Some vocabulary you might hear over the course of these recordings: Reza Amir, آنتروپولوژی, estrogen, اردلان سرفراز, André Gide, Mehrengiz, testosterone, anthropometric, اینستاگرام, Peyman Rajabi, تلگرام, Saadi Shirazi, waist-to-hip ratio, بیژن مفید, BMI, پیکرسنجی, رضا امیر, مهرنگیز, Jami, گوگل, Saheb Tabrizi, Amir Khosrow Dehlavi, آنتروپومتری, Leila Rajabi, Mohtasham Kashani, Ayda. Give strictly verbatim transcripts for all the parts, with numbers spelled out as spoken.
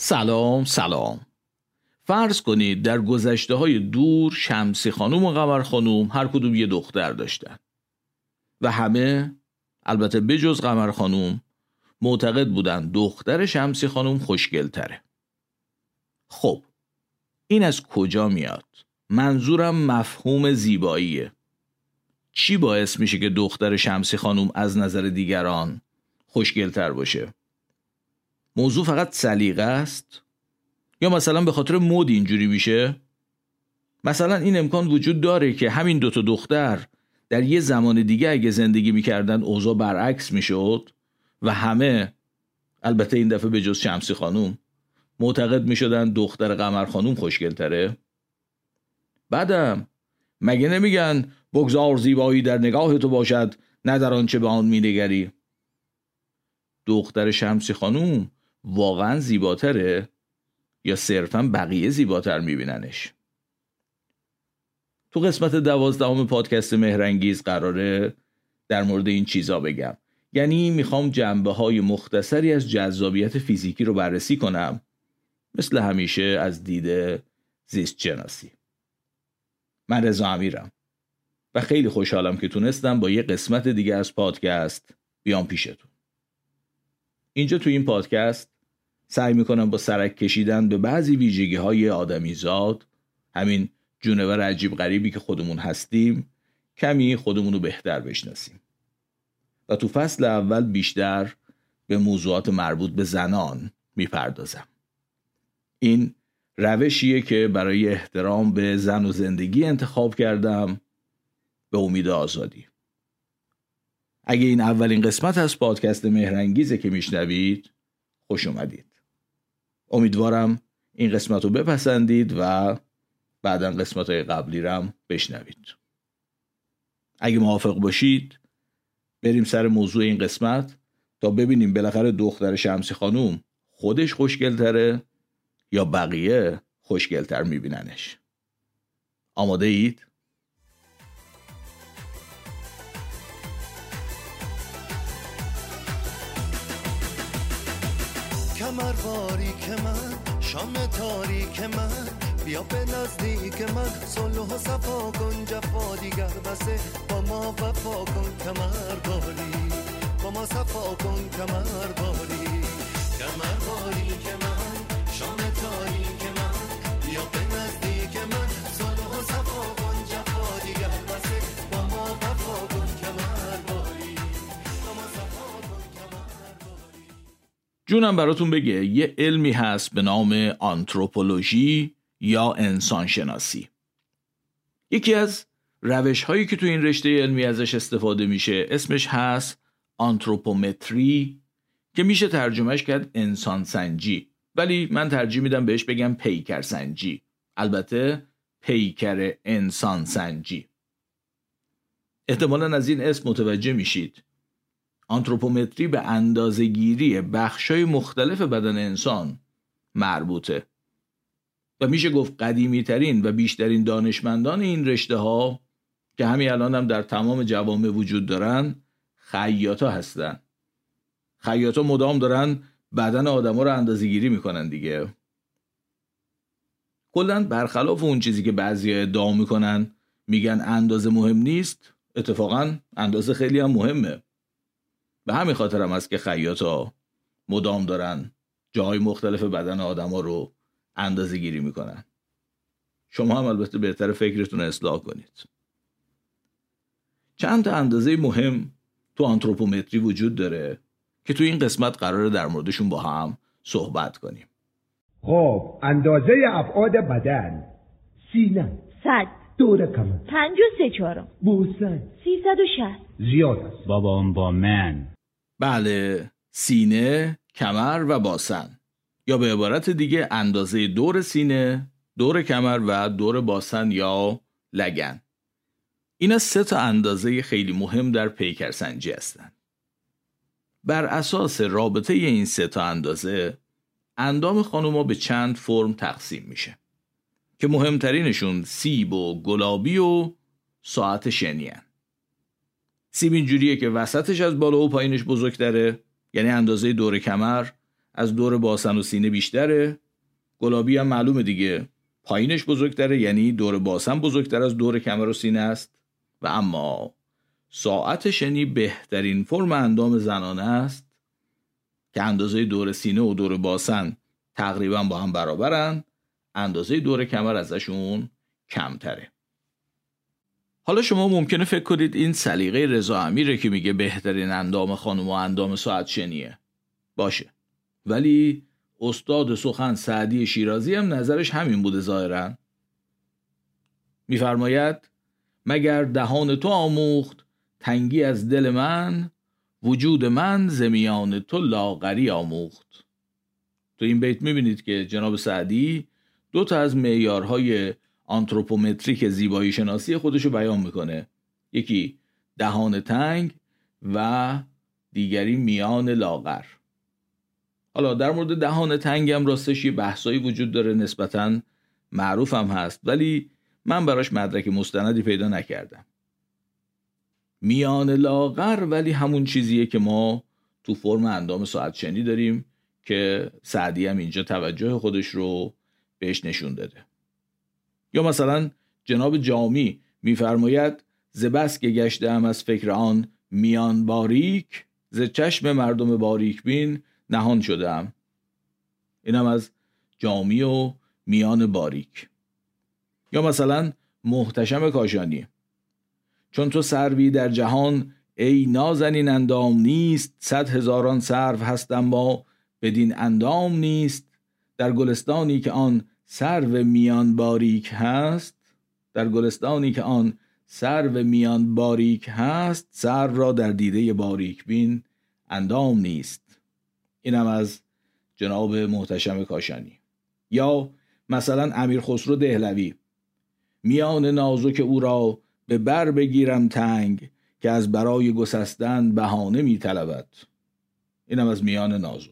سلام سلام. فرض کنید در گذشته های دور شمسی خانوم و قمر خانوم هر کدوم یه دختر داشتن و همه، البته بجز قمر خانوم، معتقد بودن دختر شمسی خانوم خوشگل تره. خب این از کجا میاد؟ منظورم مفهوم زیباییه. چی باعث میشه که دختر شمسی خانوم از نظر دیگران خوشگل تر باشه؟ موضوع فقط سلیقه است؟ یا مثلا به خاطر مود اینجوری میشه؟ مثلا این امکان وجود داره که همین دوتا دختر در یه زمان دیگه اگه زندگی میکردن اوضاع برعکس میشد و همه، البته این دفعه به جز شمسی خانوم، معتقد میشدن دختر قمر خانوم خوشگل تره؟ بعدم مگه نمیگن بگذار زیبایی در نگاه تو باشد نه در آنچه به آن مینگری؟ دختر شمسی خانوم واقعا زیباتره یا صرفا بقیه زیباتر میبیننش؟ تو قسمت دوازدهم پادکست مهرنگیز قراره در مورد این چیزا بگم. یعنی میخوام جنبه های مختصری از جذابیت فیزیکی رو بررسی کنم، مثل همیشه از دید زیست شناسی. من رضا امیرم و خیلی خوشحالم که تونستم با یه قسمت دیگه از پادکست بیام پیشتون. اینجا تو این پادکست سعی میکنم با سرک کشیدن به بعضی ویژگی های آدمی زاد، همین جونور عجیب غریبی که خودمون هستیم، کمی خودمون رو بهتر بشناسیم و تو فصل اول بیشتر به موضوعات مربوط به زنان میپردازم. این روشیه که برای احترام به زن و زندگی انتخاب کردم به امید آزادی. اگه این اولین قسمت از پادکست مهرنگیزه که میشنوید، خوش اومدید. امیدوارم این قسمت رو بپسندید و بعداً قسمت‌های قبلی رم بشنوید. اگه موافق باشید بریم سر موضوع این قسمت تا ببینیم بالاخره دختر شمسی خانوم خودش خوشگل‌تره یا بقیه خوشگل‌تر می‌بیننش. آماده اید؟ کمر باریک من، شام تاریک من، بیا به نزدیک من، صلح و صفا کن، جفا دیگر بسه، با ما وفا کن. کمر باریک با ما صفا کن، کمر باریک. کمر باریک من، شام تاریک من، بیا به نزدیک من، صلح و صفا کن، جفا دیگر بسه، با ما وفا کن. جونم براتون بگه یه علمی هست به نام آنتروپولوژی یا انسانشناسی. یکی از روش هایی که تو این رشته علمی ازش استفاده میشه اسمش هست آنتروپومتری که میشه ترجمهش کرد انسان سنجی، ولی من ترجیح میدم بهش بگم پیکر سنجی. البته پیکر انسان سنجی. احتمالاً از این اسم متوجه میشید. آنتروپومتری به اندازه‌گیری بخش‌های مختلف بدن انسان مربوطه و میشه گفت قدیمی‌ترین و بیشترین دانشمندان این رشته‌ها که همین الان هم در تمام جوامع وجود دارن خیاطا هستن. خیاطا مدام دارن بدن آدم‌ها رو اندازه‌گیری میکنن دیگه. کلاً برخلاف اون چیزی که بعضی‌ها ادعا میکنن میگن اندازه مهم نیست، اتفاقاً اندازه خیلی هم مهمه. به همین خاطر هم است که خیاطا مدام دارن جاهای مختلف بدن آدما رو اندازه گیری میکنن. شما هم البته بهتر فکرتون رو اصلاح کنید. چند تا اندازه مهم تو آنتروپومتری وجود داره که تو این قسمت قراره در موردشون با هم صحبت کنیم. خب اندازه ابعاد بدن: سینه صد، دور کمر پنج و سه چهارم، بوسه سیصد و شصت. زیاد است بابام با من. بله، سینه، کمر و باسن، یا به عبارت دیگه اندازه دور سینه، دور کمر و دور باسن یا لگن. اینا سه تا اندازه خیلی مهم در پیکرسنجی هستن. بر اساس رابطه این سه تا اندازه اندام خانوما به چند فرم تقسیم میشه که مهمترینشون سیب و گلابی و ساعت شنی هن. سیب اینجوریه که وسطش از بالا و پایینش بزرگتره، یعنی اندازه دور کمر، از دور باسن و سینه بیشتره، گلابی هم معلومه دیگه، پایینش بزرگتره، یعنی دور باسن بزرگتر از دور کمر و سینه است. و اما ساعت شنی بهترین فرم اندام زنانه است که اندازه دور سینه و دور باسن تقریبا با هم برابرن، اندازه دور کمر ازشون کمتره. حالا شما ممکنه فکر کنید این سلیقه رضا امیره که میگه بهترین اندام خانم و اندام ساعت شنیه. باشه، ولی استاد سخن سعدی شیرازی هم نظرش همین بوده ظاهرا. میفرماید مگر دهان تو آموخت تنگی از دل من، وجود من زمیان تو لاغری آموخت. تو این بیت میبینید که جناب سعدی دو تا از معیارهای آنتروپومتریک زیبایی شناسی خودشو بیان میکنه، یکی دهان تنگ و دیگری میان لاغر. حالا در مورد دهان تنگ هم راستش یه بحثایی وجود داره، نسبتاً معروف هم هست، ولی من براش مدرک مستندی پیدا نکردم. میان لاغر ولی همون چیزیه که ما تو فرم اندام ساعت شنی داریم که سعدی هم اینجا توجه خودش رو بهش نشون داده. یا مثلا جناب جامی میفرماید ز بس که گشتم از فکر آن میان باریک، ز چشم مردم باریک بین نهان شدم. اینم از جامی و میان باریک. یا مثلا محتشم کاشانی، چون تو سروی در جهان ای نازنین اندام نیست، صد هزاران سرو هستم با بدین اندام نیست. در گلستانی که آن سرو میان باریک هست، در گلستانی که آن سرو میان باریک هست، سر را در دیده باریک بین اندام نیست. اینم از جناب محتشم کاشانی. یا مثلا امیر خسرو دهلوی، میان نازک او را به بر بگیرم تنگ، که از برای گسستن بهانه می طلبد. اینم از میان نازک.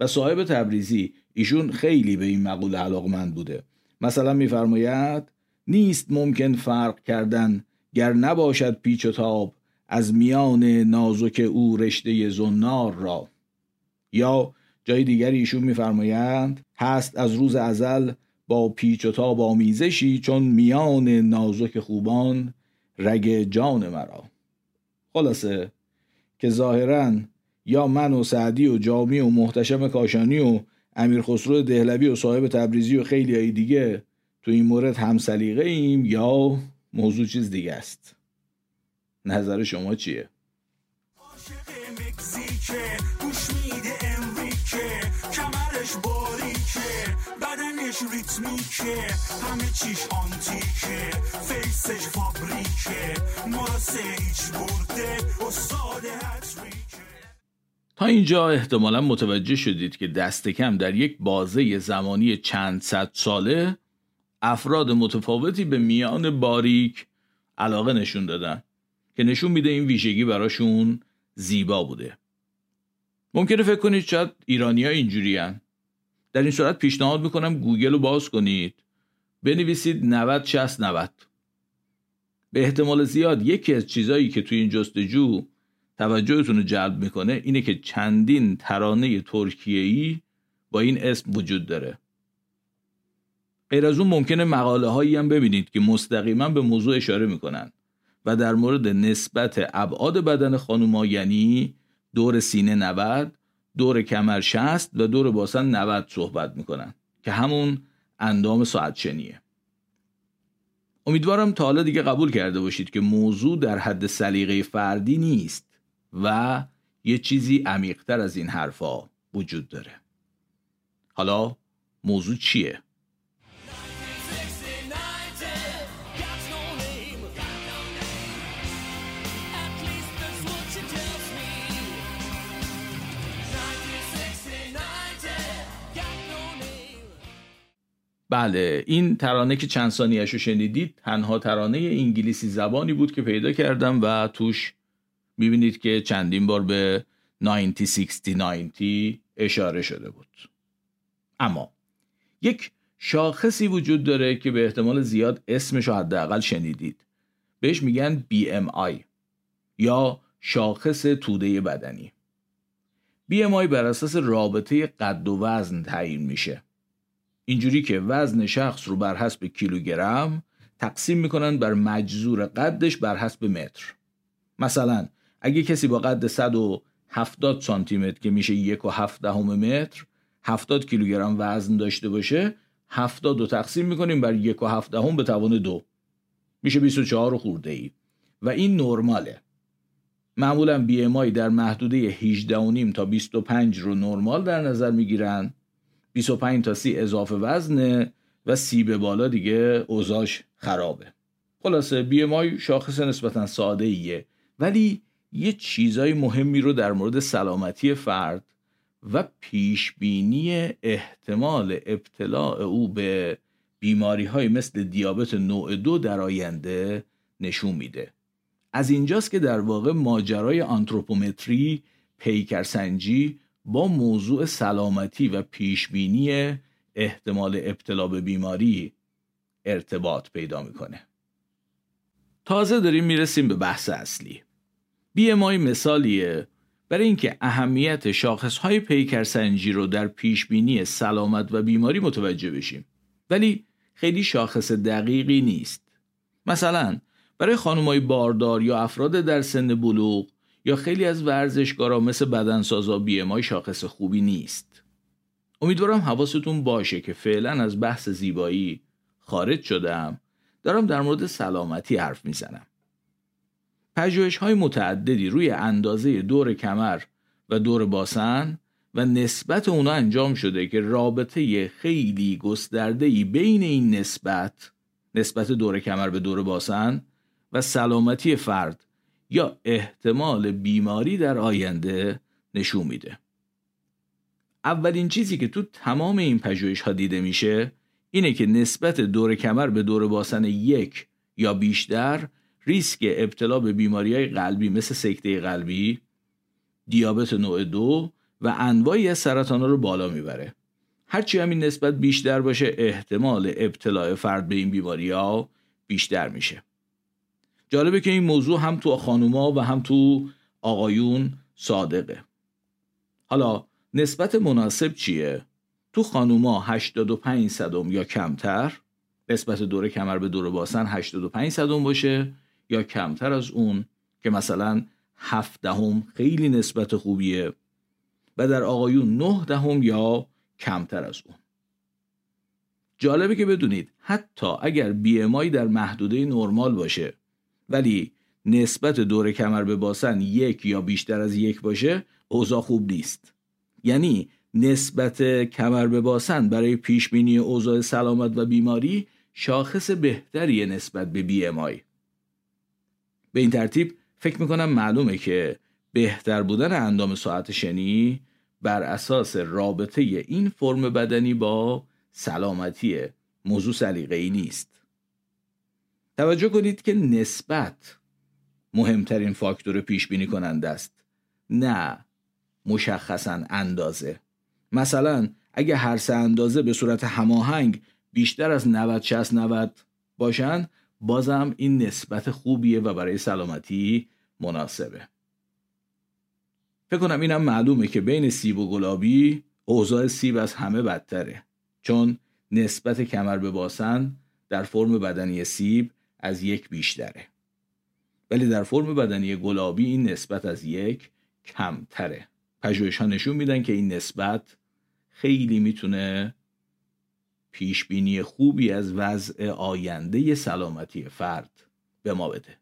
و صاحب تبریزی، ایشون خیلی به این مقوله علاقمند بوده، مثلا میفرماید نیست ممکن فرق کردن گر نباشد پیچ و تاب، از میان نازک او رشته زنار را. یا جای دیگری ایشون میفرمایند هست از روز ازل با پیچ و تاب آمیزشی، چون میان نازک خوبان رگ جان مرا. خلاصه که ظاهراً یا من و سعدی و جامی و محتشم کاشانی و امیر خسرو دهلوی و صاحب تبریزی و خیلی های دیگه تو این مورد هم سلیقه ایم یا موضوع چیز دیگه است. نظر شما چیه؟ ریتمیکه همه چیش آنتیکه، فیسش فابریکه، مرسه هیچ برده استاد هتریکه. تا اینجا احتمالا متوجه شدید که دست کم در یک بازه زمانی چند صد ساله افراد متفاوتی به میان باریک علاقه نشون دادن که نشون میده این ویژگی براشون زیبا بوده. ممکنه فکر کنید شاید ایرانی ها اینجوری هن. در این صورت پیشنهاد میکنم گوگل رو باز کنید، بنویسید نود شصت نود. به احتمال زیاد یکی از چیزایی که توی این جستجو توجهتون رو جلب میکنه اینه که چندین ترانه ترکیه‌ای با این اسم وجود داره. غیر از اون ممکنه مقاله هایی هم ببینید که مستقیما به موضوع اشاره میکنن و در مورد نسبت ابعاد بدن خانوما، یعنی دور سینه نود، دور کمر شصت و دور باسن نود صحبت میکنن که همون اندام ساعت شنیه. امیدوارم تا حالا دیگه قبول کرده باشید که موضوع در حد سلیقه فردی نیست و یه چیزی عمیق‌تر از این حرفا وجود داره. حالا موضوع چیه؟ بله، این ترانه که چند ثانیه‌اشو شنیدید تنها ترانه انگلیسی زبانی بود که پیدا کردم و توش میبینید که چندین بار به نود شصت نود اشاره شده بود. اما یک شاخصی وجود داره که به احتمال زیاد اسمشو حداقل شنیدید، بهش میگن بی ام آی یا شاخص توده بدنی. بی ام آی بر اساس رابطه قد و وزن تعیین میشه. اینجوری که وزن شخص رو بر حسب کیلوگرم تقسیم میکنن بر مجذور قدش بر حسب متر. مثلا اگه کسی با قد صد و هفتاد سانتی متر که میشه یک و هفت دهم متر هفتاد کیلوگرم وزن داشته باشه، هفتاد رو تقسیم میکنیم بر یک و هفت دهم به توان دو، میشه بیست و چهار خورده ای و این نرماله. معمولا بی ام آی در محدوده هجده و نیم تا بیست و پنج رو نرمال در نظر میگیرن. بیست و پنج تا سی اضافه وزنه و سی به بالا دیگه اوضاعش خرابه. خلاصه بی ام آی شاخص نسبتا ساده ایه، ولی یه چیزای مهمی رو در مورد سلامتی فرد و پیشبینی احتمال ابتلاع او به بیماری های مثل دیابت نوع دو در آینده نشون میده. از اینجاست که در واقع ماجرای آنتروپومتری، پیکرسنجی با موضوع سلامتی و پیشبینی احتمال ابتلا به بیماری ارتباط پیدا میکنه. تازه داریم میرسیم به بحث اصلی. بی ام آی مثالیه برای اینکه اهمیت شاخصهای پیکرسنجی رو در پیشبینی سلامت و بیماری متوجه بشیم، ولی خیلی شاخص دقیقی نیست. مثلا برای خانم‌های باردار یا افراد در سن بلوغ یا خیلی از ورزشکارا مثل بدنسازا بی ام آی شاخص خوبی نیست. امیدوارم حواستون باشه که فعلا از بحث زیبایی خارج شدم، دارم در مورد سلامتی حرف میزنم. پژوهش‌های متعددی روی اندازه دور کمر و دور باسن و نسبت اونا انجام شده که رابطه خیلی گسترده‌ای بین این نسبت، نسبت دور کمر به دور باسن و سلامتی فرد یا احتمال بیماری در آینده نشون میده. اولین چیزی که تو تمام این پژوهش‌ها دیده میشه اینه که نسبت دور کمر به دور باسن یک یا بیشتر ریسک ابتلا به بیماری‌های قلبی مثل سکته قلبی، دیابت نوع دو و انواعی از سرطان‌ها رو بالا میبره. هرچی همین نسبت بیشتر باشه احتمال ابتلا فرد به این بیماری‌ها بیشتر میشه. جالبه که این موضوع هم تو خانوما و هم تو آقایون صادقه. حالا نسبت مناسب چیه؟ تو خانوما هشتاد و پنج صدم یا کمتر، نسبت دور کمر به دور باسن هشتاد و پنج صدم باشه یا کمتر از اون که مثلا هفت دهم خیلی نسبت خوبیه، و در آقایون نه دهم یا کمتر از اون. جالبه که بدونید حتی اگر بی ام آی در محدوده نرمال باشه ولی نسبت دور کمر به باسن یک یا بیشتر از یک باشه اوضاع خوب نیست. یعنی نسبت کمر به باسن برای پیش بینی اوضاع سلامت و بیماری شاخص بهتری نسبت به بی ام آی. به این ترتیب فکر میکنم معلومه که بهتر بودن اندام ساعت شنی بر اساس رابطه این فرم بدنی با سلامتی موضوع سلیقه‌ای نیست. توجه کنید که نسبت مهمترین فاکتور پیش بینی کننده است، نه مشخصاً اندازه. مثلا اگه هر سه اندازه به صورت هماهنگ بیشتر از نود شصت نود باشن بازم این نسبت خوبیه و برای سلامتی مناسبه. فکر کنم اینم معلومه که بین سیب و گلابی اوضاع سیب از همه بدتره، چون نسبت کمر به باسن در فرم بدنی سیب از یک بیشتره، ولی در فرم بدنی گلابی این نسبت از یک کمتره. پژوهش‌ها نشون میدن که این نسبت خیلی میتونه پیشبینی خوبی از وضع آینده سلامتی فرد به ما بده.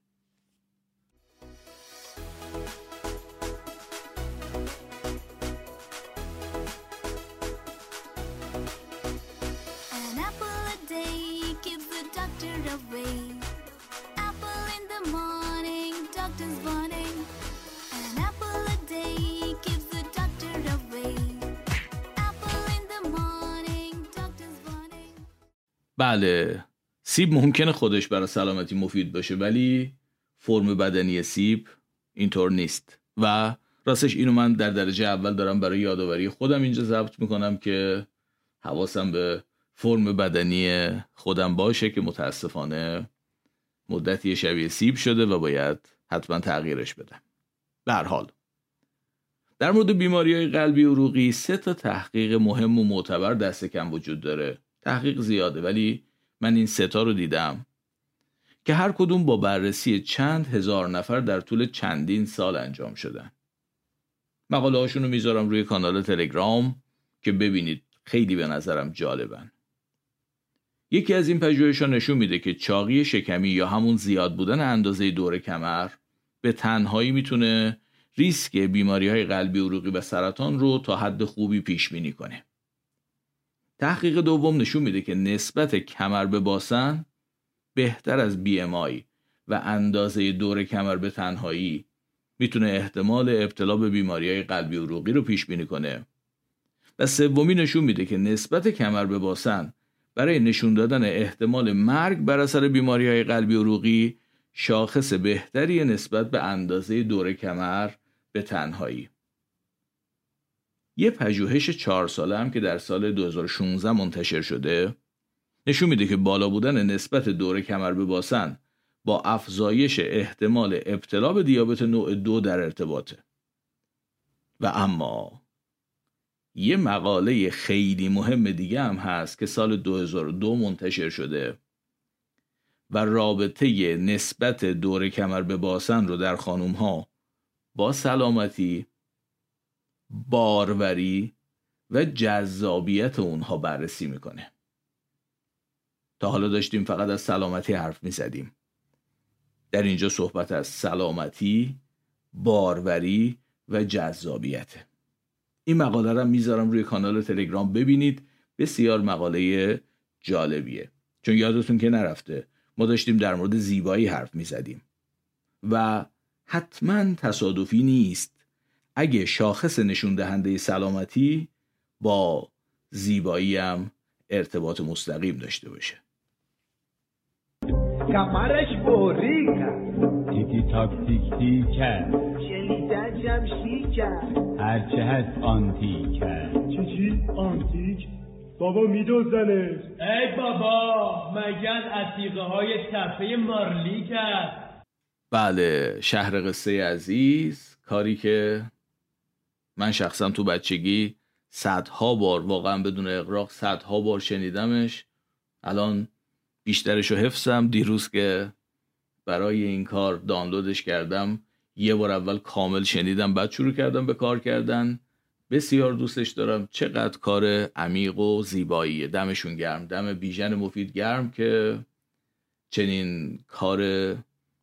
بله، سیب ممکنه خودش برای سلامتی مفید باشه، ولی فرم بدنی سیب اینطور نیست. و راستش اینو من در درجه اول دارم برای یادآوری خودم اینجا ضبط میکنم که حواسم به فرم بدنی خودم باشه که متاسفانه مدتی شبیه سیب شده و باید حتما تغییرش بدم. به هر حال در مورد بیماری‌های قلبی عروقی سه تا تحقیق مهم و معتبر دست کم وجود داره. تحقیق زیاده ولی من این سه تا رو دیدم که هر کدوم با بررسی چند هزار نفر در طول چندین سال انجام شدن. مقاله هاشون رو میذارم روی کانال تلگرام که ببینید، خیلی به نظرم جالبن. یکی از این پژوهش‌ها نشون میده که چاقی شکمی یا همون زیاد بودن اندازه دور کمر به تنهایی میتونه ریسک بیماری‌های قلبی عروقی و سرطان رو تا حد خوبی پیش بینی کنه. تحقیق دوم نشون میده که نسبت کمر به باسن بهتر از بی ام آی و اندازه دور کمر به تنهایی میتونه احتمال ابتلا به بیماری‌های قلبی عروقی رو پیش بینی کنه. و سومی نشون میده که نسبت کمر به باسن برای نشون دادن احتمال مرگ بر اثر بیماری‌های قلبی عروقی شاخص بهتری نسبت به اندازه دور کمر به تنهایی. یه پژوهش چهار ساله هم که در سال دو هزار و شانزده منتشر شده نشون میده که بالا بودن نسبت دور کمر به باسن با افزایش احتمال ابتلا به دیابت نوع دو در ارتباطه. و اما یه مقاله خیلی مهم دیگه هم هست که سال دو هزار و دو منتشر شده و رابطه نسبت دور کمر به باسن رو در خانم‌ها با سلامتی، باروری و جذابیت اونها بررسی میکنه. تا حالا داشتیم فقط از سلامتی حرف میزدیم. در اینجا صحبت از سلامتی، باروری و جذابیته. این مقاله رو میذارم روی کانال تلگرام ببینید، بسیار مقاله جالبیه. چون یادتون که نرفته ما داشتیم در مورد زیبایی حرف میزدیم و حتما تصادفی نیست اگه شاخص نشون دهنده سلامتی با زیبایی هم ارتباط مستقیم داشته باشه. کمرش بوری کرد، تیکی تاک تیک تیک کرد، شلیدن جمشی کرد، هرچه هست آنتیک کرد. چی چی آنتیک؟ بابا میدوزنش. ای بابا مگن عتیقه های تپه مارلی کرد. بله، شهر قصه عزیز، کاری که من شخصا تو بچگی صدها بار، واقعا بدون اغراق صدها بار شنیدمش. الان بیشترشو حفظم. دیروز که برای این کار دانلودش کردم یه بار اول کامل شنیدم، بعد شروع کردم به کار کردن. بسیار دوستش دارم. چقدر کار عمیق و زیباییه. دمشون گرم، دم بیژن مفید گرم که چنین کار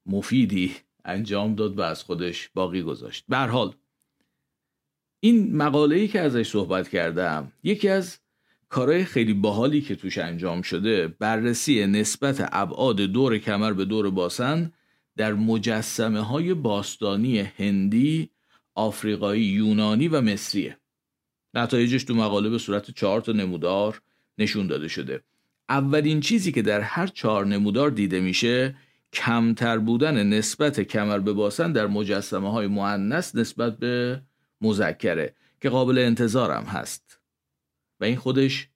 مفیدی انجام داد و از خودش باقی گذاشت. به هر حال این مقاله‌ای که ازش صحبت کردم، یکی از کارهای خیلی باحالی که توش انجام شده بررسی نسبت ابعاد دور کمر به دور باسن در مجسمه‌های باستانی هندی، آفریقایی، یونانی و مصریه. نتایجش تو مقاله به صورت چهار تا نمودار نشون داده شده. اولین چیزی که در هر چهار نمودار دیده میشه کمتر بودن نسبت کمر به باسن در مجسمه‌های مؤنث نسبت به مذکره که قابل انتظارم هست. و این خودش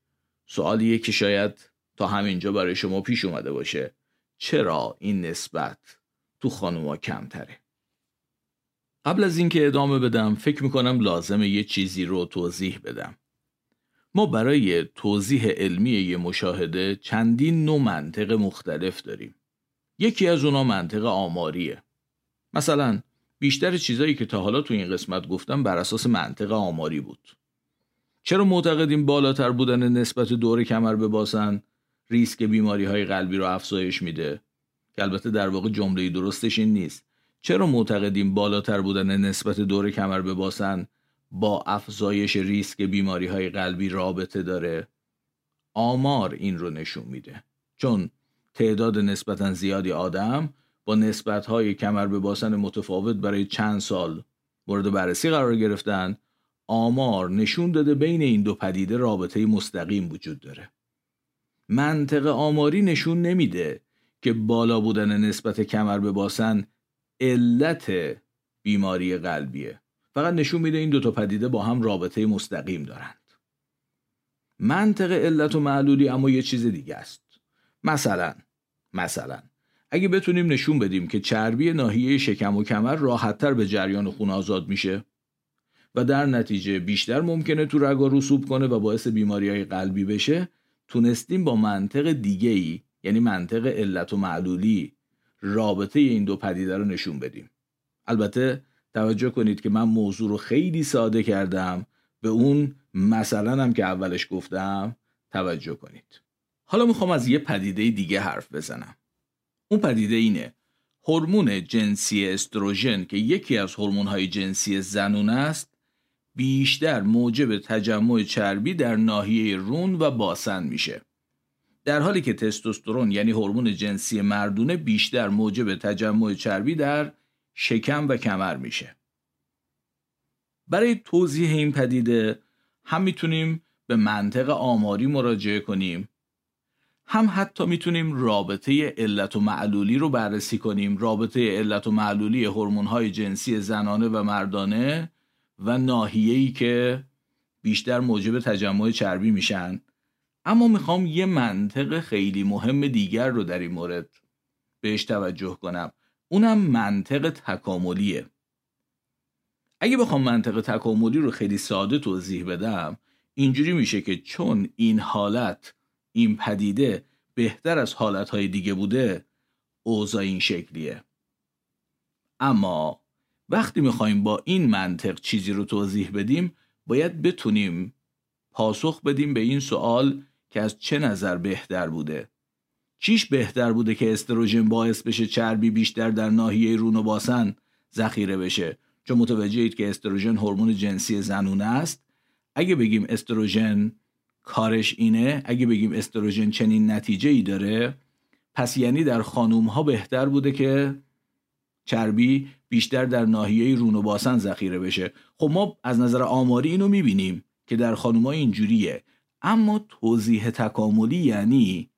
سوالیه که شاید تا همینجا برای شما پیش اومده باشه، چرا این نسبت تو خانوما کمتره؟ قبل از اینکه ادامه بدم فکر میکنم لازمه یه چیزی رو توضیح بدم. ما برای توضیح علمی یه مشاهده چندین نوع منطق مختلف داریم. یکی از اونا منطق آماریه. مثلا بیشتر چیزایی که تا حالا تو این قسمت گفتم بر اساس منطق آماری بود. چرا معتقدیم بالاتر بودن نسبت دور کمر به باسن ریسک بیماری‌های قلبی رو افزایش میده؟ که البته در واقع جمله درستش این نیست. چرا معتقدیم بالاتر بودن نسبت دور کمر به باسن با افزایش ریسک بیماری‌های قلبی رابطه داره؟ آمار این رو نشون میده. چون تعداد نسبتاً زیادی آدم با نسبت‌های کمر به باسن متفاوت برای چند سال مورد بررسی قرار گرفتن، آمار نشون داده بین این دو پدیده رابطه مستقیم وجود داره. منطق آماری نشون نمیده که بالا بودن نسبت کمر به باسن علت بیماری قلبیه. فقط نشون میده این دو تا پدیده با هم رابطه مستقیم دارند. منطق علت و معلولی اما یه چیز دیگه است. مثلا مثلا اگه بتونیم نشون بدیم که چربی ناحیه شکم و کمر راحت‌تر به جریان خون آزاد میشه و در نتیجه بیشتر ممکنه تو رگا رسوب کنه و باعث بیماری‌های قلبی بشه، تونستیم با منطق دیگه‌ای، یعنی منطق علت و معلولی، رابطه این دو پدیده رو نشون بدیم. البته توجه کنید که من موضوع رو خیلی ساده کردم، به اون مثلا هم که اولش گفتم توجه کنید. حالا میخوام از یه پدیده دیگه حرف بزنم. اون پدیده اینه: هورمون جنسی استروژن که یکی از هورمون‌های جنسی زنونه است، بیشتر موجب تجمع چربی در ناحیه رون و باسن میشه، در حالی که تستوسترون یعنی هورمون جنسی مردونه بیشتر موجب تجمع چربی در شکم و کمر میشه. برای توضیح این پدیده هم میتونیم به منطق آماری مراجعه کنیم، هم حتی میتونیم رابطه علت و معلولی رو بررسی کنیم، رابطه علت و معلولی هورمون‌های جنسی زنانه و مردانه و ناحیه‌ای که بیشتر موجب تجمع چربی میشن. اما میخوام یه منطق خیلی مهم دیگر رو در این مورد بهش توجه کنم، اونم منطق تکاملیه. اگه بخوام منطق تکاملی رو خیلی ساده توضیح بدم، اینجوری میشه که چون این حالت، این پدیده بهتر از حالتهای دیگه بوده، اوضاع این شکلیه. اما وقتی میخوایم با این منطق چیزی رو توضیح بدیم، باید بتونیم پاسخ بدیم به این سوال که از چه نظر بهتر بوده. چیش بهتر بوده که استروژن باعث بشه چربی بیشتر در ناحیه رون و باسن ذخیره بشه؟ چون متوجهید که استروژن هورمون جنسی زنونه است. اگه بگیم استروژن کارش اینه، اگه بگیم استروژن چنین نتیجه‌ای داره، پس یعنی در خانوم‌ها بهتر بوده که چربی بیشتر در ناحیه رون و باسن ذخیره بشه. خب ما از نظر آماری اینو می‌بینیم که در خانوم‌ها اینجوریه، اما توضیح تکاملی یعنی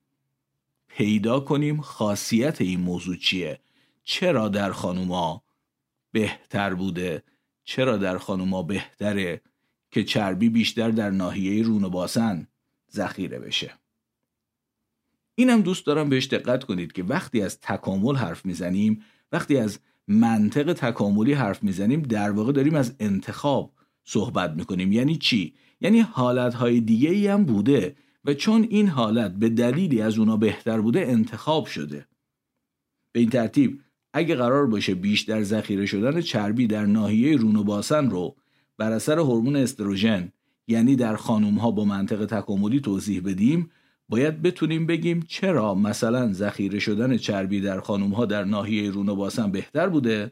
پیدا کنیم خاصیت این موضوع چیه، چرا در خانوم‌ها بهتر بوده، چرا در خانوم‌ها بهتره که چربی بیشتر در ناحیه رون و باسن ذخیره بشه. اینم دوست دارم بهش دقت کنید که وقتی از تکامل حرف میزنیم، وقتی از منطق تکاملی حرف میزنیم، در واقع داریم از انتخاب صحبت میکنیم. یعنی چی؟ یعنی حالتهای دیگه ای هم بوده و چون این حالت به دلیلی از اونا بهتر بوده انتخاب شده. به این ترتیب اگه قرار باشه بیشتر ذخیره شدن چربی در ناحیه رون و باسن رو بر اثر هورمون استروژن، یعنی در خانم‌ها، با منطق تکاملی توضیح بدیم، باید بتونیم بگیم چرا مثلا ذخیره شدن چربی در خانم‌ها در ناحیه رون و باسن بهتر بوده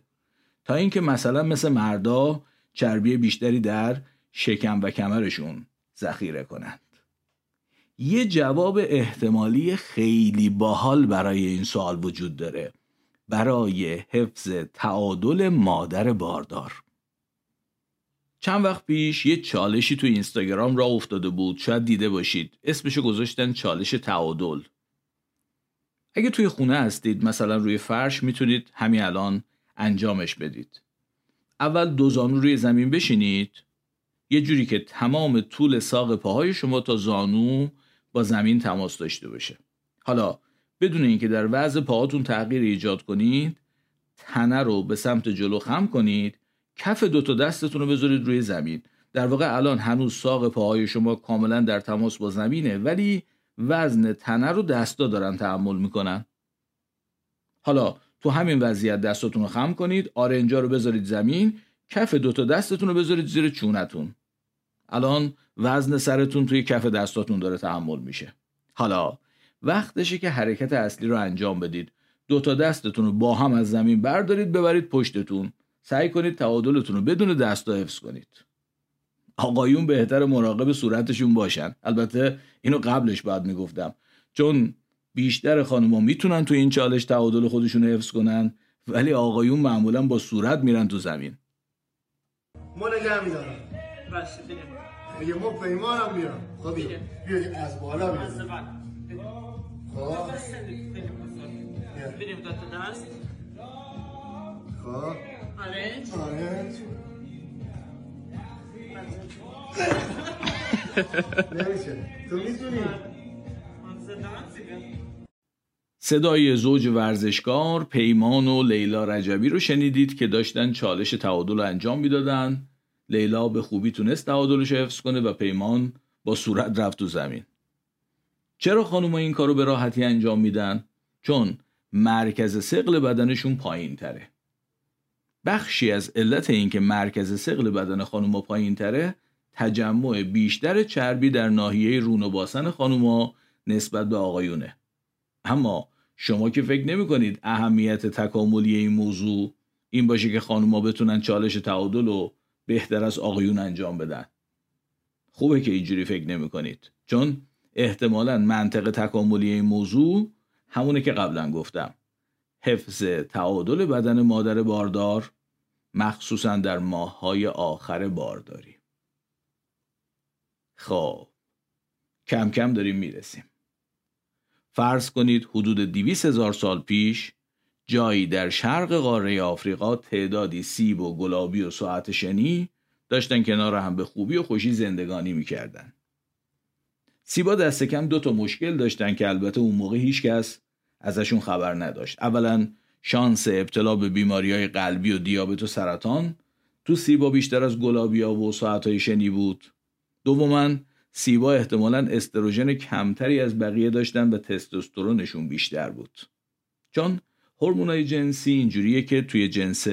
تا اینکه مثلا مثل مردا چربی بیشتری در شکم و کمرشون ذخیره کنند. یه جواب احتمالی خیلی باحال برای این سوال وجود داره: برای حفظ تعادل مادر باردار. چند وقت پیش یه چالشی تو اینستاگرام راه افتاده بود، شاید دیده باشید، اسمشو گذاشتن چالش تعادل. اگه توی خونه هستید، مثلا روی فرش، میتونید همین الان انجامش بدید. اول دو زانو روی زمین بشینید، یه جوری که تمام طول ساق پاهای شما تا زانو با زمین تماس داشته باشه. حالا بدون اینکه در وضع پاهاتون تغییر ایجاد کنید، تنه رو به سمت جلو خم کنید، کف دوتا دستتون رو بذارید روی زمین. در واقع الان هنوز ساق پاهای شما کاملا در تماس با زمینه، ولی وزن تنه رو دستا دارن تحمل میکنن. حالا تو همین وضعیت دستتون رو خم کنید، آرنجا رو بذارید زمین، کف دوتا دستتون رو بذارید زیر چونتون. الان وزن سرتون توی کف دستاتون داره تحمل میشه. حالا وقتشه که حرکت اصلی رو انجام بدید. دوتا دستتون رو با هم از زمین بردارید، ببرید پشتتون. سعی کنید تعادلتون رو بدون دستا حفظ کنید. آقایون بهتر مراقب صورتشون باشن. البته اینو قبلش بعد میگفتم، چون بیشتر خانوما میتونن تو این چالش تعادل خودشون رو حفظ کنن، ولی آقایون معمولا با صورت میرن تو زمین. ما نگه میدارم بس بگه ما پیمانم میرم خب بیا بیا از بالا بیا از بالا خب بگیم داتا دست خب آرنج آرنج نمیشه تو میتونی صدای زوج ورزشکار پیمان و لیلا رجبی رو شنیدید که داشتن چالش تعادل انجام میدادن لیلا به خوبی تونست تعادلش حفظ کنه و پیمان با صورت رفت تو زمین. چرا خانوما این کارو به راحتی انجام میدن؟ چون مرکز ثقل بدنشون پایین تره. بخشی از علت این که مرکز ثقل بدن خانوما پایین تره، تجمع بیشتر چربی در ناحیه رون و باسن خانوما نسبت به آقایونه. اما شما که فکر نمی کنید اهمیت تکاملی این موضوع این باشه که خانوما بتونن چالش تعادل رو بهتر از آقایون انجام بدن. خوبه که اینجوری فکر نمی کنید، چون احتمالاً منطق تکاملی این موضوع همونه که قبلا گفتم. حفظ تعادل بدن مادر باردار، مخصوصاً در ماه‌های آخر بارداری. خب کم کم داریم میرسیم. فرض کنید حدود دویست هزار سال پیش جایی در شرق قاره آفریقا تعدادی سیب و گلابی و ساعت شنی داشتن کنار هم به خوبی و خوشی زندگانی میکردن. سیبا دست کم دو تا مشکل داشتن که البته اون موقع هیچ کس ازشون خبر نداشت. اولا شانس ابتلا به بیماری‌های قلبی و دیابت و سرطان تو سیبا بیشتر از گلابی‌ها و ساعت‌های شنی بود. دوما سیبا احتمالاً استروژن کمتری از بقیه داشتن و تستوسترونشون بیشتر بود. چون هورمونای جنسی اینجوریه که توی جنس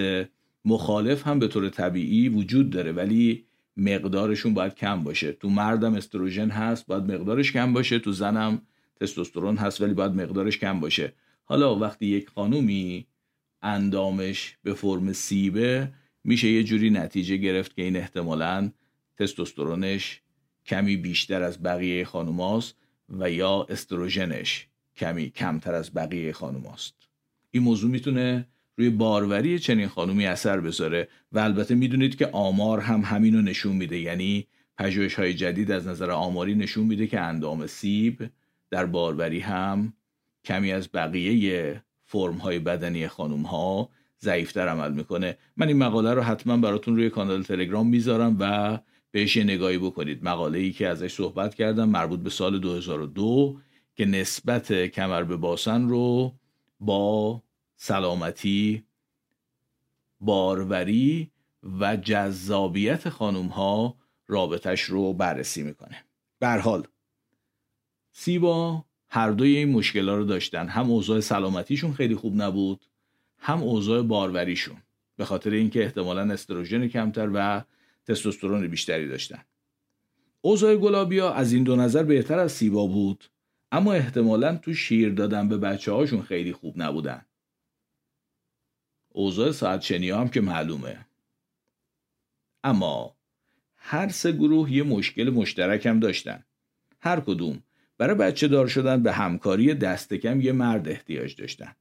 مخالف هم به طور طبیعی وجود داره ولی مقدارشون باید کم باشه. تو مردم استروژن هست، باید مقدارش کم باشه. تو زنم تستوسترون هست ولی باید مقدارش کم باشه. حالا وقتی یک خانومی اندامش به فرم سیبه، میشه یه جوری نتیجه گرفت که این احتمالاً تستوسترونش کمی بیشتر از بقیه خانوماست و یا استروژنش کمی کمتر از بقیه خانوماست. این موضوع میتونه روی باروری چنین خانومی اثر بذاره و البته میدونید که آمار هم همینو نشون میده، یعنی پژوهش‌های جدید از نظر آماری نشون میده که اندام سیب در باروری هم کمی از بقیه فرم‌های بدنی خانوم‌ها ضعیف‌تر عمل میکنه. من این مقاله رو حتما براتون روی کانال تلگرام میذارم و بهش یه نگاهی بکنید. مقاله‌ای که ازش صحبت کردم مربوط به سال دو هزار و دو که نسبت کمر به باسن رو با سلامتی، باروری و جذابیت خانم‌ها رابطش رو بررسی میکنه. به هر حال سیبا هر دوی این مشکل‌ها رو داشتن. هم اوضاع سلامتیشون خیلی خوب نبود، هم اوضاع باروریشون، به خاطر اینکه احتمالاً استروژن کمتر و تستوسترون بیشتری داشتن. اوضاع گلابیا از این دو نظر بهتر از سیبا بود، اما احتمالاً تو شیر دادن به بچه‌هاشون خیلی خوب نبودن. اوضاع ساعت شنی هم که معلومه. اما هر سه گروه یه مشکل مشترک هم داشتن. هر کدوم برای بچه دار شدن به همکاری دست کم یه مرد احتیاج داشتن.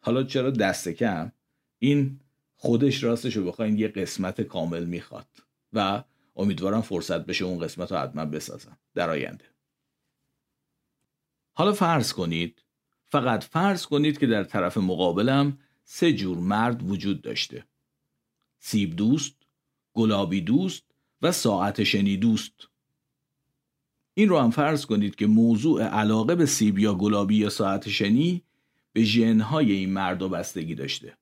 حالا چرا دست کم؟ این خودش راستشو بخواین یه قسمت کامل میخواد و امیدوارم فرصت بشه اون قسمت رو حتما بسازم در آینده. حالا فرض کنید، فقط فرض کنید که در طرف مقابلم سه جور مرد وجود داشته: سیب دوست، گلابی دوست و ساعت شنی دوست. این رو هم فرض کنید که موضوع علاقه به سیب یا گلابی یا ساعت شنی به ژن‌های این مردا بستگی داشته.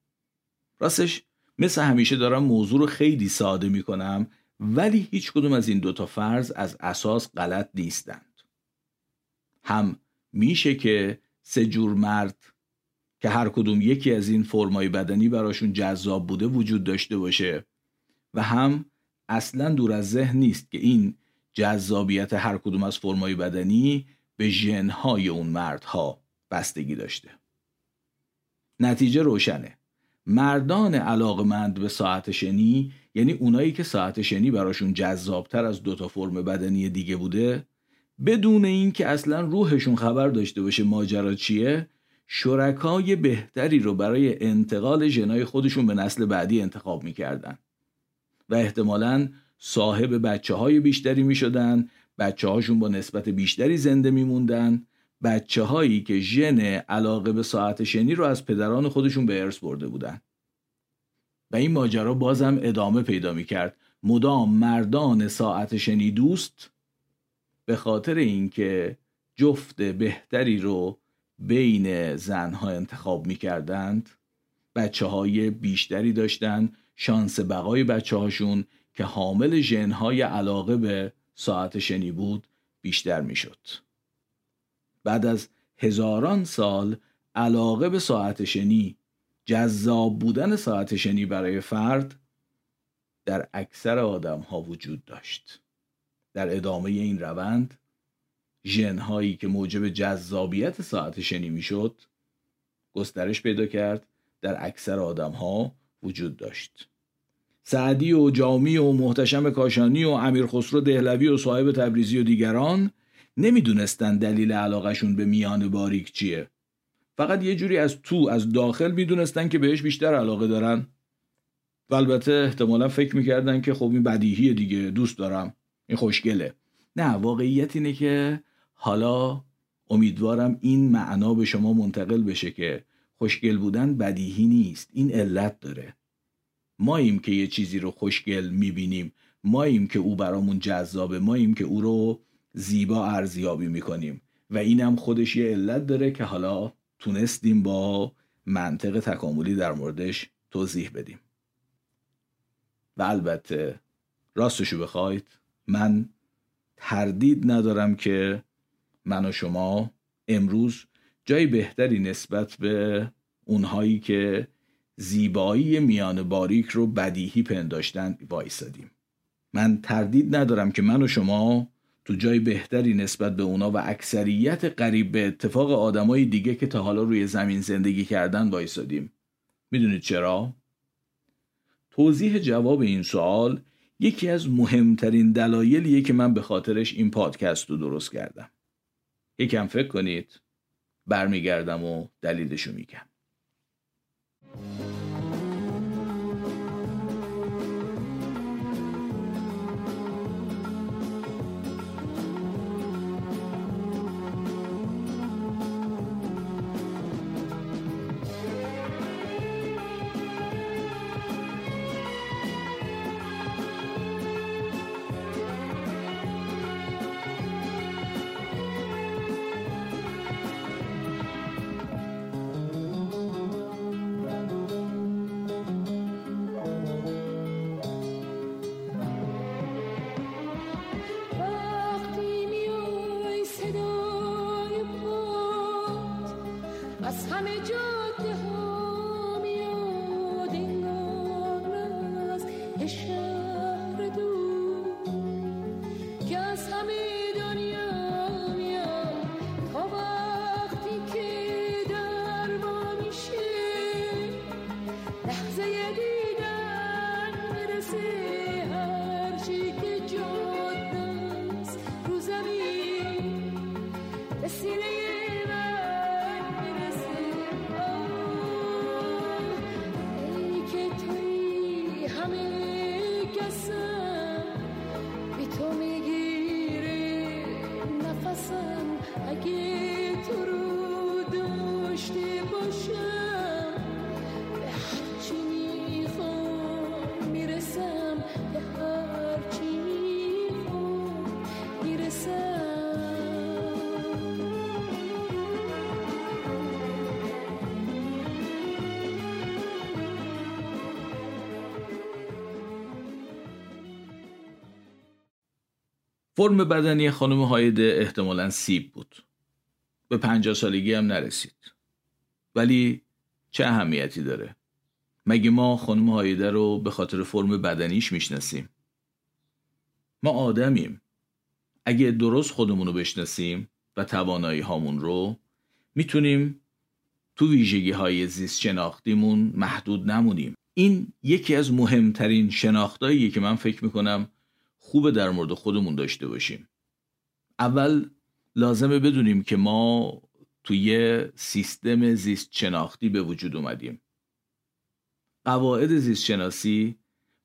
راستش مثل همیشه دارم موضوع رو خیلی ساده می کنم ولی هیچ کدوم از این دوتا فرض از اساس غلط نیستند. هم میشه که سه جور مرد که هر کدوم یکی از این فرمای بدنی براشون جذاب بوده وجود داشته باشه و هم اصلا دور از ذهن نیست که این جذابیت هر کدوم از فرمای بدنی به ژن‌های اون مردها بستگی داشته. نتیجه روشنه. مردان علاقمند به ساعت شنی، یعنی اونایی که ساعت شنی براشون جذابتر از دوتا فرم بدنی دیگه بوده، بدون این که اصلا روحشون خبر داشته باشه ماجرا چیه، شرکای بهتری رو برای انتقال ژنای خودشون به نسل بعدی انتخاب میکردن و احتمالاً صاحب بچه های بیشتری میشدن، بچه هاشون با نسبت بیشتری زنده میموندن، بچه هایی که ژن علاقه به ساعت شنی رو از پدران خودشون به ارث برده بودن. و این ماجرا بازم ادامه پیدا میکرد. مدام مردان ساعت شنی دوست به خاطر اینکه جفت بهتری رو بین زنها انتخاب میکردند، بچه های بیشتری داشتن، شانس بقای بچه هاشون که حامل ژن‌های علاقه به ساعت شنی بود بیشتر میشد. بعد از هزاران سال علاقه به ساعت شنی، جذاب بودن ساعت شنی برای فرد در اکثر آدم‌ها وجود داشت. در ادامه این روند ژن‌هایی که موجب جذابیت ساعت شنی میشد گسترش پیدا کرد، در اکثر آدم‌ها وجود داشت. سعدی و جامی و محتشم کاشانی و امیر خسرو دهلوی و صاحب تبریزی و دیگران نمیدونستن دلیل علاقهشون به میان باریک چیه. فقط یه جوری از تو، از داخل میدونستن که بهش بیشتر علاقه دارن و البته احتمالا فکر میکردن که خب این بدیهیه دیگه، دوست دارم، این خوشگله. نه، واقعیت اینه که حالا امیدوارم این معنا به شما منتقل بشه که خوشگل بودن بدیهی نیست، این علت داره. ماییم که یه چیزی رو خوشگل میبینیم، ماییم که او برامون جذابه، ماییم که او رو زیبا ارزیابی میکنیم و اینم خودش یه علت داره که حالا تونستیم با منطق تکاملی در موردش توضیح بدیم. و البته راستشو بخواید من تردید ندارم که من و شما امروز جای بهتری نسبت به اونهایی که زیبایی میان باریک رو بدیهی پنداشتن وایسادیم. من تردید ندارم که من و شما تو جای بهتری نسبت به اونا و اکثریت قریب به اتفاق آدمای دیگه که تا حالا روی زمین زندگی کردن وایسادیم. میدونید چرا؟ توضیح جواب این سوال یکی از مهمترین دلایلیه که من به خاطرش این پادکست رو درست کردم. یکم فکر کنید، برمیگردم و دلیلشو میگم. فرم بدنی خانم هایده احتمالاً سیب بود. به پنجاه سالگی هم نرسید. ولی چه اهمیتی داره؟ مگه ما خانم هایده رو به خاطر فرم بدنیش میشناسیم؟ ما آدمیم. اگه درست خودمون رو بشناسیم و توانایی هامون رو، میتونیم تو ویژگی های زیست شناختیمون محدود نمونیم. این یکی از مهمترین شناختاییه که من فکر میکنم خوبه در مورد خودمون داشته باشیم. اول لازمه بدونیم که ما توی سیستم زیست شناختی به وجود اومدیم. قواعد زیست شناسی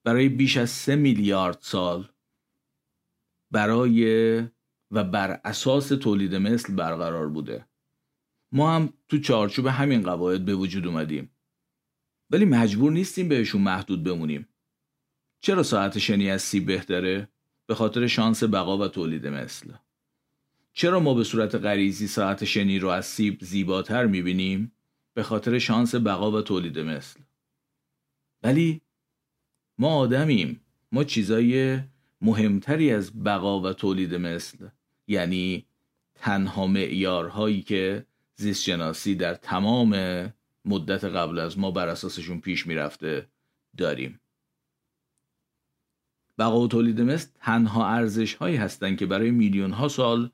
برای بیش از سه میلیارد سال برای و بر اساس تولید مثل برقرار بوده. ما هم تو چارچوب همین قواعد به وجود اومدیم. ولی مجبور نیستیم بهشون محدود بمونیم. چرا ساعت شنی از سیب بهتره؟ به خاطر شانس بقا و تولید مثل. چرا ما به صورت غریزی ساعت شنی رو از سیب زیباتر میبینیم؟ به خاطر شانس بقا و تولید مثل. ولی ما آدمیم ما چیزای مهمتری از بقا و تولید مثل، یعنی تنها معیارهایی که زیست شناسی در تمام مدت قبل از ما بر اساسشون پیش میرفته داریم. بقا و تولید مثل تنها ارزش هایی هستن که برای میلیون ها سال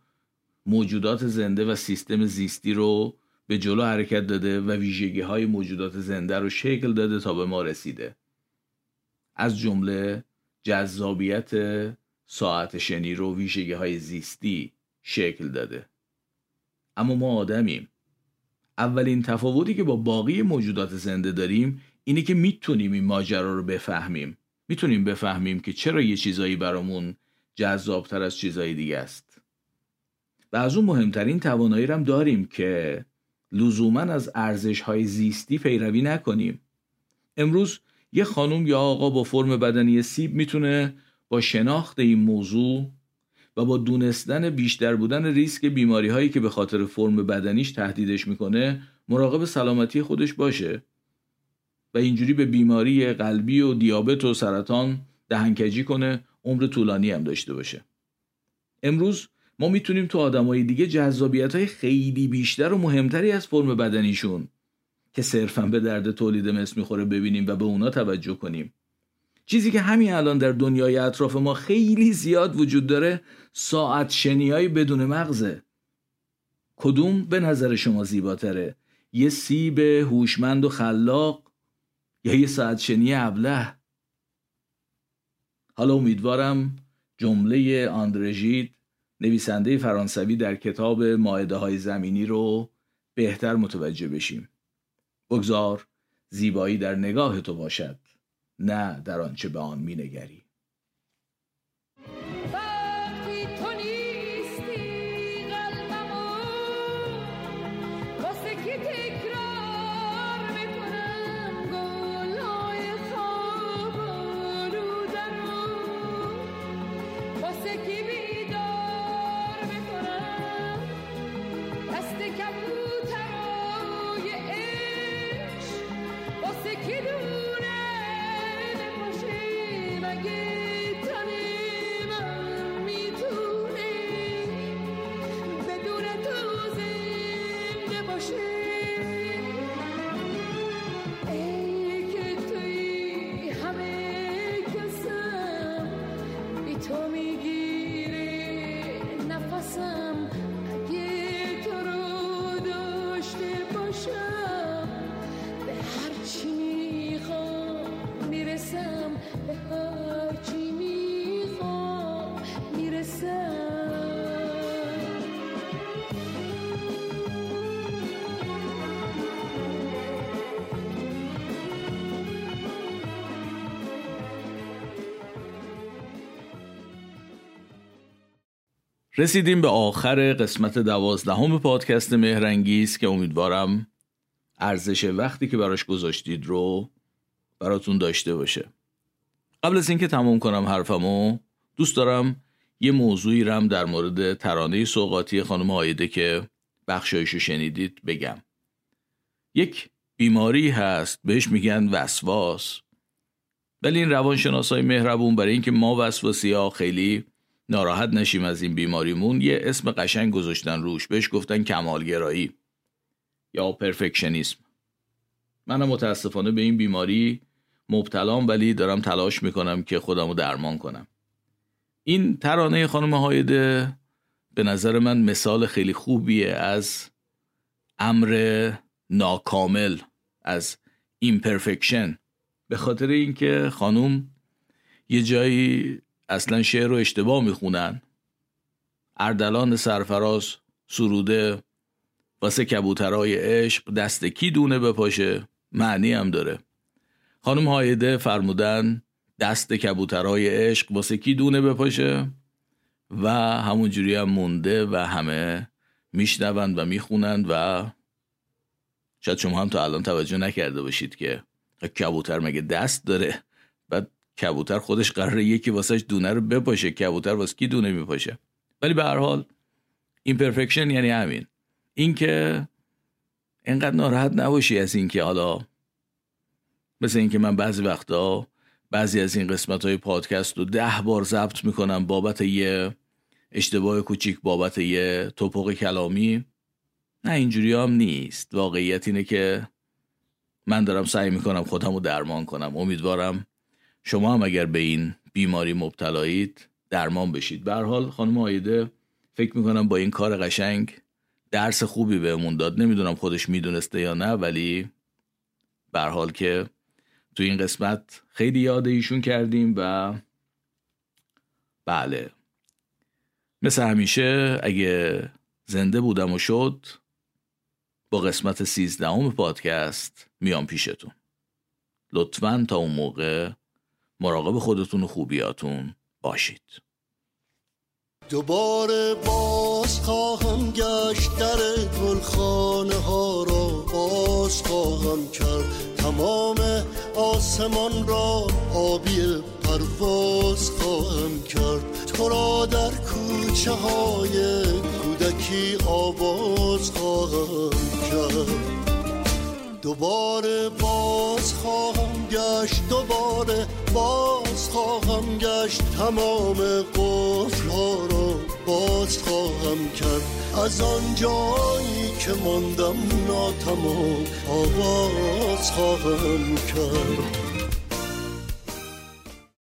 موجودات زنده و سیستم زیستی رو به جلو حرکت داده و ویژگی های موجودات زنده رو شکل داده تا به ما رسیده، از جمله جذابیت ساعت شنی رو ویژگی های زیستی شکل داده. اما ما آدمیم. اولین تفاوتی که با باقی موجودات زنده داریم اینه که میتونیم این ماجرا رو بفهمیم. میتونیم بفهمیم که چرا یه چیزایی برامون جذابتر از چیزایی دیگه است. و از اون مهمترین توانایی رو هم داریم که لزوماً از ارزش‌های زیستی پیروی نکنیم. امروز یه خانم یا آقا با فرم بدنی سیب میتونه با شناخت این موضوع و با دونستن بیشتر بودن ریسک بیماری هایی که به خاطر فرم بدنیش تهدیدش میکنه مراقب سلامتی خودش باشه و اینجوری به بیماری قلبی و دیابت و سرطان دهنکجی کنه، عمر طولانی هم داشته باشه. امروز ما میتونیم تو آدمای دیگه جذابیت های خیلی بیشتر و مهمتری از فرم بدنیشون که صرفاً به درد تولید مثل میخوره ببینیم و به اونا توجه کنیم. چیزی که همین الان در دنیای اطراف ما خیلی زیاد وجود داره ساعت شنیای بدون مغزه. کدوم به نظر شما زیباتره؟ یه سیب هوشمند و خلاق یا یه ساعت شنی ابله؟ حالا امیدوارم جمله آندره ژید، نویسنده فرانسوی، در کتاب مائده های زمینی رو بهتر متوجه بشیم. بگذار زیبایی در نگاه تو باشد، نه در آنچه به آن می‌نگری. رسیدیم به آخر قسمت دوازدهم پادکست مهرنگیز که امیدوارم ارزش وقتی که براش گذاشتید رو براتون داشته باشه. قبل از اینکه تمام کنم حرفمو، دوست دارم یه موضوعی رم در مورد ترانه سوغاتی خانم آیده که بخشایشو شنیدید بگم. یک بیماری هست بهش میگن وسواس، ولی این روانشناسای مهربون برای اینکه ما وسواسی‌ها خیلی ناراحت نشیم از این بیماریمون یه اسم قشنگ گذاشتن روش، بهش گفتن کمالگرایی یا پرفکشنیسم. منم متاسفانه به این بیماری مبتلام، ولی دارم تلاش میکنم که خودمو درمان کنم. این ترانه خانم هایده به نظر من مثال خیلی خوبیه از امر ناکامل، از ایمپرفکشن، به خاطر اینکه خانم یه جایی اصلا شعر رو اشتباه میخونن. اردلان سرفراز سروده واسه کبوترای عشق دست کی دونه بپاشه، معنی هم داره. خانم هایده فرمودن دست کبوترای عشق واسه کی دونه بپاشه و همونجوری هم مونده و همه میشنوند و میخونند و شاید شما هم تا الان توجه نکرده باشید که کبوتر مگه دست داره؟ بعد کبوتر خودش قراره یکی واسهش دونه رو بپاشه، کبوتر واسه کی دونه میپاشه؟ ولی به هر حال این پرفکشن یعنی همین، این که انقدر ناراحت نباشی از این که، حالا مثل این که من بعضی وقتا بعضی از این قسمت‌های پادکست رو ده بار ضبط میکنم بابت یه اشتباه کوچیک، بابت یه توپق کلامی. نه، اینجوری هم نیست. واقعیت اینه که من دارم سعی میکنم خودم رو درمان کنم. امیدوارم شما هم اگر به این بیماری مبتلایید درمان بشید. به هر حال خانم آیده فکر میکنم با این کار قشنگ درس خوبی بهمون داد. نمیدونم خودش میدونسته یا نه، ولی به هر حال که تو این قسمت خیلی یاد ایشون کردیم. و بله، مثل همیشه اگه زنده بودم و شد با قسمت سیزدهم پادکست میام پیشتون. لطفاً تا اون موقع مراقب خودتون و خوبیاتون باشید. دوباره باز خواهم گشت، در گلخانه ها را باز خواهم کرد، تمام آسمان را آبی پرواز خواهم کرد، تو را در کوچه های کودکی آواز خواهم کرد. دوباره باز خواهم گشت، دوباره باز خواهم گشت، تمام قفل‌ها را باز خواهم کرد، از آن جایی که ماندم ناتمام آواز خواهم کرد.